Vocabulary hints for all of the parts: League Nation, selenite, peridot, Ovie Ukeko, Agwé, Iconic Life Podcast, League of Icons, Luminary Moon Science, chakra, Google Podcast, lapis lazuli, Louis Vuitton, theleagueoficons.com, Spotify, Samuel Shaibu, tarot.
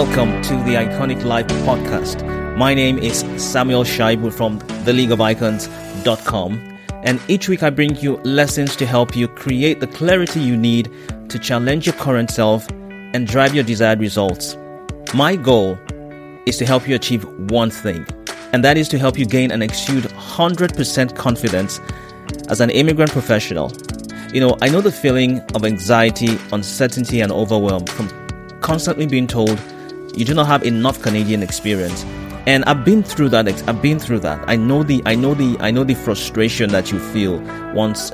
Welcome to the Iconic Life Podcast. My name is Samuel Shaibu from theleagueoficons.com, and each week I bring you lessons to help you create the clarity you need to challenge your current self and drive your desired results. My goal is to help you achieve one thing, and that is to help you gain and exude 100% confidence as an immigrant professional. You know, I know the feeling of anxiety, uncertainty, and overwhelm from constantly being told you do not have enough Canadian experience. And I've been through that. I know the frustration that you feel once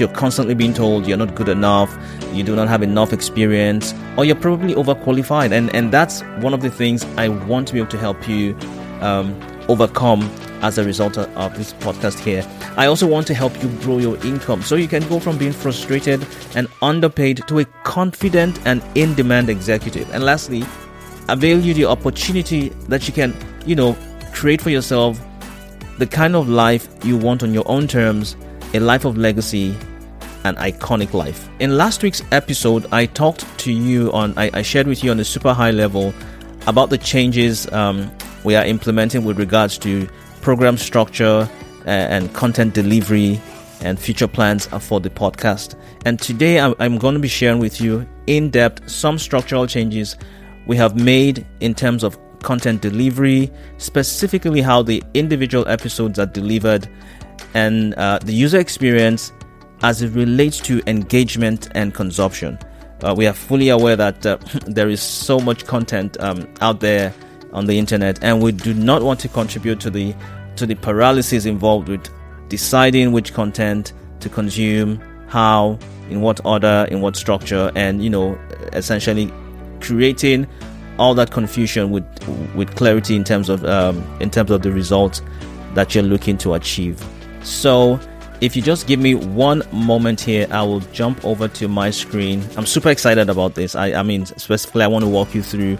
you're constantly being told you're not good enough, you do not have enough experience, or you're probably overqualified. And that's one of the things I want to be able to help you overcome as a result of this podcast here. I also want to help you grow your income so you can go from being frustrated and underpaid to a confident and in-demand executive. And lastly, avail you the opportunity that you can, create for yourself the kind of life you want on your own terms, a life of legacy, an iconic life. In last week's episode, I shared with you on a super high level about the changes we are implementing with regards to program structure and content delivery and future plans for the podcast. And today I'm going to be sharing with you in depth some structural changes we have made in terms of content delivery, specifically how the individual episodes are delivered and the user experience as it relates to engagement and consumption. We are fully aware that there is so much content out there on the internet, and we do not want to contribute to the paralysis involved with deciding which content to consume, how, in what order, in what structure, and essentially creating all that confusion with clarity in terms of the results that you're looking to achieve. So if you just give me one moment here, I will jump over to my screen. I'm super excited about this. I mean, specifically, I want to walk you through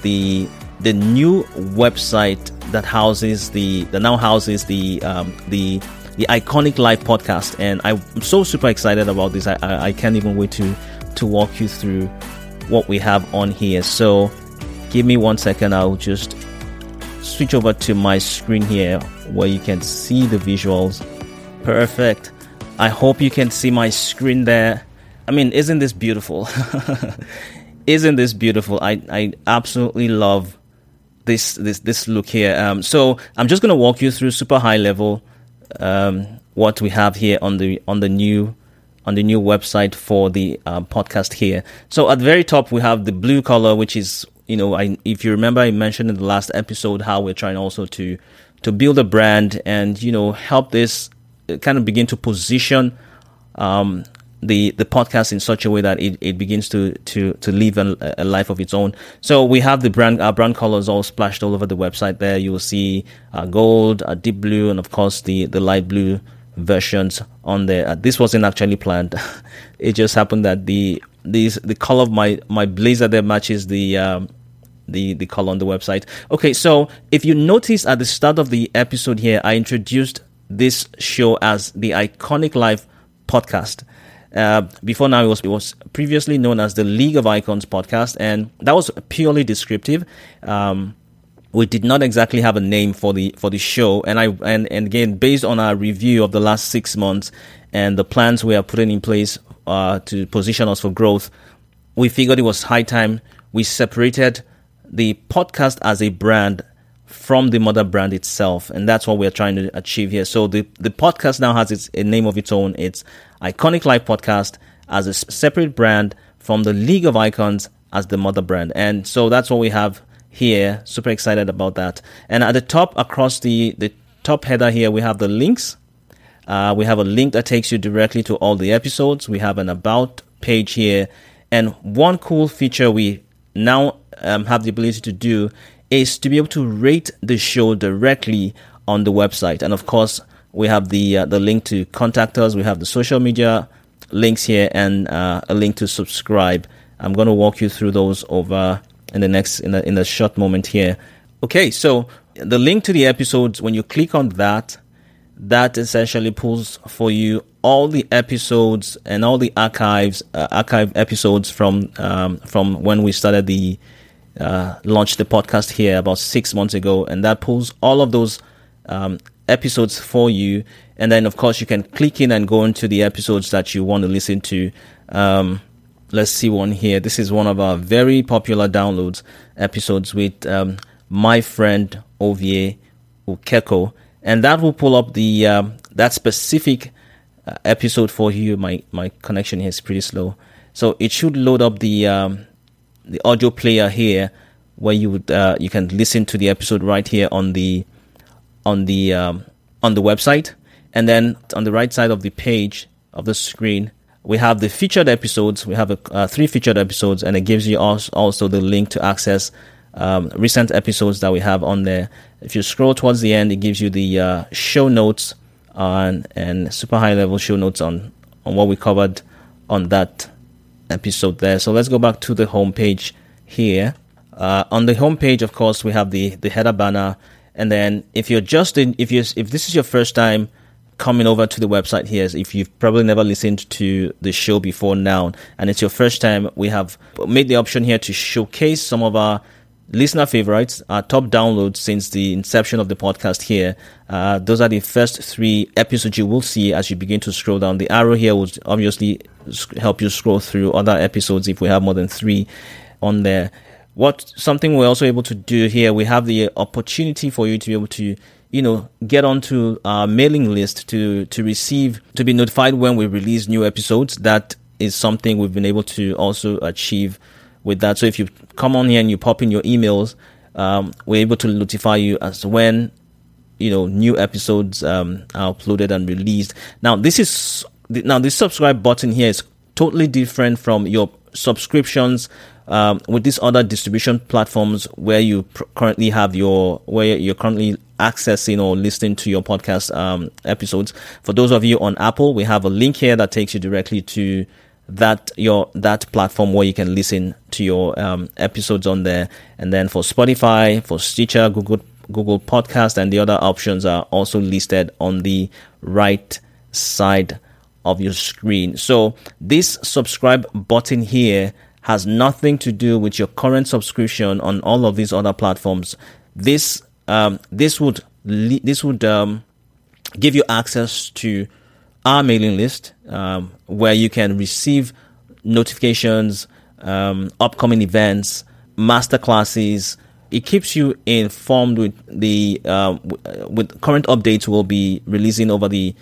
the new website that houses the Iconic Life Podcast, and I'm so super excited about this. I can't even wait to walk you through what we have on here. So give me 1 second. I'll just switch over to my screen here where you can see the visuals. Perfect. I hope you can see my screen there. I mean, isn't this beautiful? Isn't this beautiful? I absolutely love this look here. So I'm just going to walk you through super high level what we have here on the new website for the podcast here. So at the very top, we have the blue color, which is, if you remember, I mentioned in the last episode how we're trying also to build a brand and, help this kind of begin to position the podcast in such a way that it begins to live a life of its own. So we have our brand colors all splashed all over the website there. You will see gold, deep blue, and of course the light blue versions on there. This wasn't actually planned. It just happened that the color of my blazer there matches the color on the website. Okay, so if you notice at the start of the episode here, I introduced this show as the Iconic Life Podcast. Before now, it was previously known as the League of Icons Podcast, and that was purely descriptive. We did not exactly have a name for the show, and again, based on our review of the last 6 months and the plans we are putting in place to position us for growth, we figured it was high time we separated the podcast as a brand from the mother brand itself, and that's what we're trying to achieve here. So the podcast now has a name of its own. It's Iconic Life Podcast as a separate brand from the League of Icons as the mother brand. And so that's what we have here. Super excited about that. And at the top, across the top header here, we have the links. We have a link that takes you directly to all the episodes. We have an about page here. And one cool feature we now have the ability to do is to be able to rate the show directly on the website. And of course, we have the link to contact us. We have the social media links here and a link to subscribe. I'm going to walk you through those over in a short moment here. Okay, so the link to the episodes, when you click on that essentially pulls for you all the episodes and all the archive episodes from when we started the launched the podcast here about 6 months ago, and that pulls all of those episodes for you. And then, of course, you can click in and go into the episodes that you want to listen to. Let's see one here. This is one of our very popular downloads episodes with my friend Ovie Ukeko, and that will pull up the that specific episode for you. My connection here is pretty slow, so it should load up the audio player here, where you would you can listen to the episode right here on the website. And then on the right side of the page of the screen, we have the featured episodes. We have three featured episodes, and it gives you also the link to access recent episodes that we have on there. If you scroll towards the end, it gives you the show notes and super high level show notes on what we covered on that episode there. So let's go back to the home page here. On the home page, of course, we have the header banner. And then if this is your first time coming over to the website here, if you've probably never listened to the show before now and it's your first time, we have made the option here to showcase some of our listener favorites, our top downloads since the inception of the podcast here. Those are the first three episodes you will see as you begin to scroll down. The arrow here will obviously help you scroll through other episodes if we have more than three on there. Something we're also able to do here, we have the opportunity for you to be able to get onto our mailing list to be notified when we release new episodes. That is something we've been able to also achieve with that. So if you come on here and you pop in your emails, we're able to notify you as when, new episodes are uploaded and released. Now, this subscribe button here is totally different from your subscriptions with these other distribution platforms where you currently have where you're currently accessing or listening to your podcast episodes. For those of you on Apple, we have a link here that takes you directly to that platform where you can listen to your episodes on there. And then for Spotify, for Stitcher, Google Podcast, and the other options are also listed on the right side of your screen. So this subscribe button here has nothing to do with your current subscription on all of these other platforms. This would give you access to our mailing list, where you can receive notifications, upcoming events, masterclasses. It keeps you informed with the with current updates we'll be releasing on the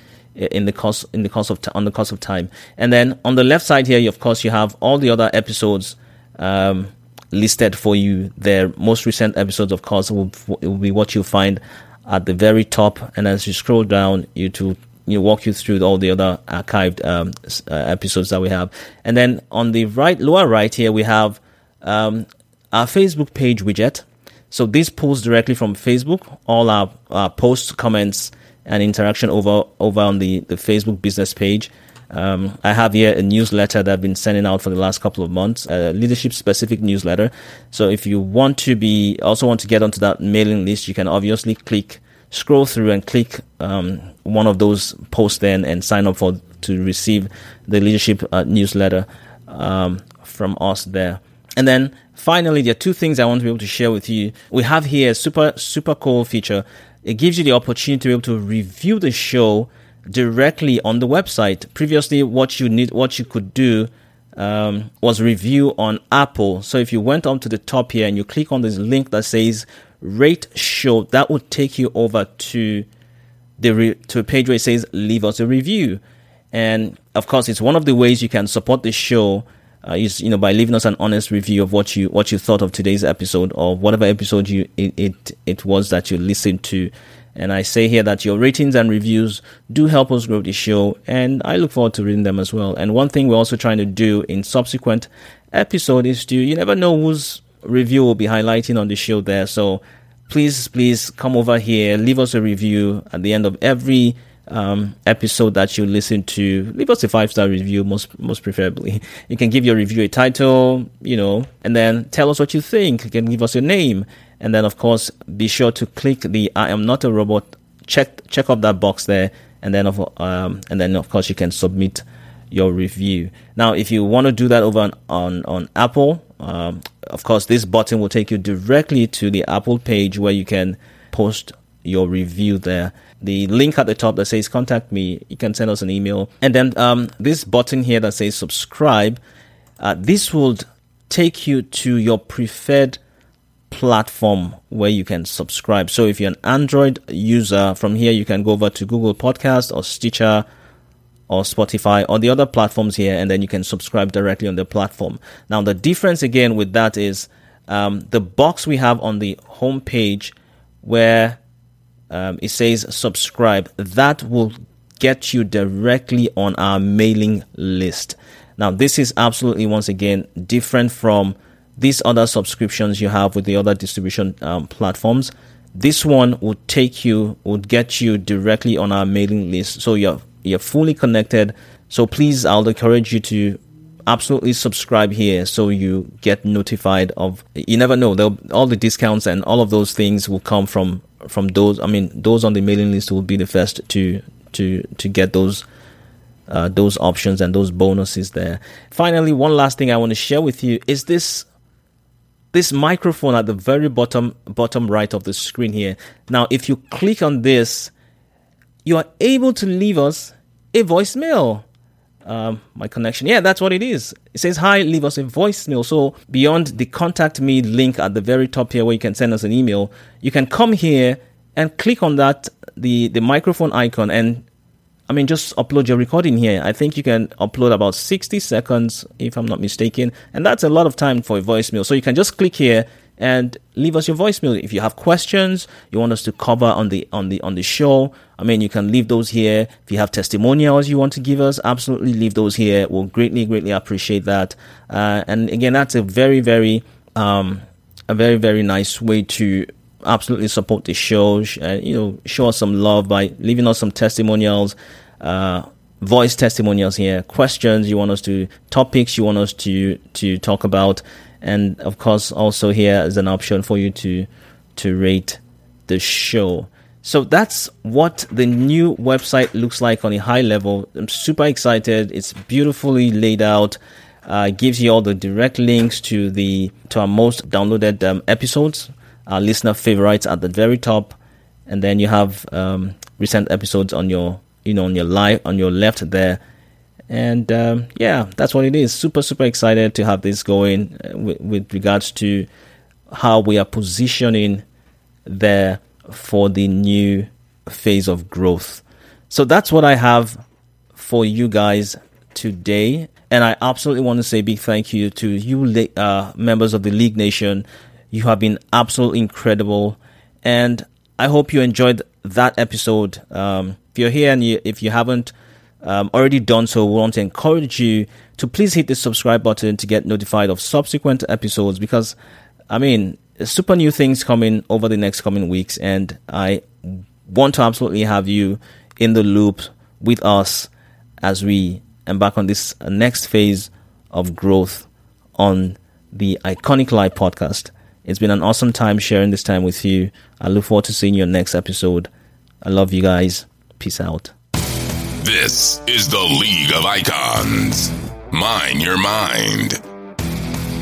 course of time. And then on the left side here, you have all the other episodes listed for you. Their most recent episodes, of course, will be what you find at the very top. And as you scroll down, you walk you through all the other archived episodes that we have. And then on the lower right here, we have our Facebook page widget. So this pulls directly from Facebook all our posts, comments, and interaction over on the Facebook business page. I have here a newsletter that I've been sending out for the last couple of months, a leadership-specific newsletter. So if you want to get onto that mailing list, you can obviously scroll through and click one of those posts then and sign up to receive the leadership newsletter from us there. And then finally, there are two things I want to be able to share with you. We have here a super cool feature. It gives you the opportunity to be able to review the show directly on the website. Previously, what you could do was review on Apple. So if you went on to the top here and you click on this link that says rate show, that would take you over to a page where it says leave us a review. And of course, it's one of the ways you can support the show is by leaving us an honest review of what you thought of today's episode or whatever episode it was that you listened to. And I say here that your ratings and reviews do help us grow the show, and I look forward to reading them as well. And one thing we're also trying to do in subsequent episodes is you never know whose review will be highlighting on the show there. So please come over here, leave us a review at the end of every episode that you listen to. Leave us a 5-star review, most preferably. You can give your review a title, and then tell us what you think. You can give us your name, and then of course be sure to click the "I am not a robot" check off that box there, and then of course you can submit your review. Now, if you want to do that over on Apple, Of course, this button will take you directly to the Apple page where you can post your review there. The link at the top that says contact me, you can send us an email. And then this button here that says subscribe, this will take you to your preferred platform where you can subscribe. So if you're an Android user, from here you can go over to Google Podcast or Stitcher or Spotify or the other platforms here, and then you can subscribe directly on the platform. Now, the difference again with that is the box we have on the home page where it says subscribe, that will get you directly on our mailing list. Now, this is absolutely, once again, different from these other subscriptions you have with the other distribution platforms. This one would get you directly on our mailing list. So you're fully connected. So please, I'll encourage you to absolutely subscribe here so you get notified of, you never know, all the discounts and all of those things will come from those. I mean, those on the mailing list will be the first to get those options and those bonuses there. Finally, one last thing I want to share with you is this microphone at the very bottom right of the screen here. Now, if you click on this, you are able to leave us a voicemail. My connection. Yeah, that's what it is. It says, hi, leave us a voicemail. So beyond the contact me link at the very top here where you can send us an email, you can come here and click on that, the microphone icon, and I mean, just upload your recording here. I think you can upload about 60 seconds, if I'm not mistaken. And that's a lot of time for a voicemail. So you can just click here and leave us your voicemail. If you have questions you want us to cover on the show, I mean, you can leave those here. If you have testimonials you want to give us, absolutely leave those here. We'll greatly, greatly appreciate that. And again, that's a very, very nice way to absolutely support the show. Show us some love by leaving us some testimonials, voice testimonials here, questions you want us to, topics you want us to talk about, and of course also here is an option for you to rate the show. So that's what the new website looks like on a high level. I'm super excited. It's beautifully laid out. Gives you all the direct links to our most downloaded episodes, our listener favorites at the very top, and then you have recent episodes on your on your left there. And yeah, that's what it is. Super excited to have this going with regards to how we are positioning there for the new phase of growth. So that's what I have for you guys today, and I absolutely want to say a big thank you to you members of the League Nation. You have been absolutely incredible, and I hope you enjoyed that episode. If you're here and if you haven't already done so, we want to encourage you to please hit the subscribe button to get notified of subsequent episodes, because, I mean, super new things coming over the next coming weeks, and I want to absolutely have you in the loop with us as we embark on this next phase of growth on the Iconic Life Podcast. It's been an awesome time sharing this time with you. I look forward to seeing you in the next episode. I love you guys. Peace out. This is the League of Icons. Mine your mind,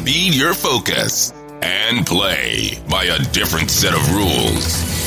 be your focus, and play by a different set of rules.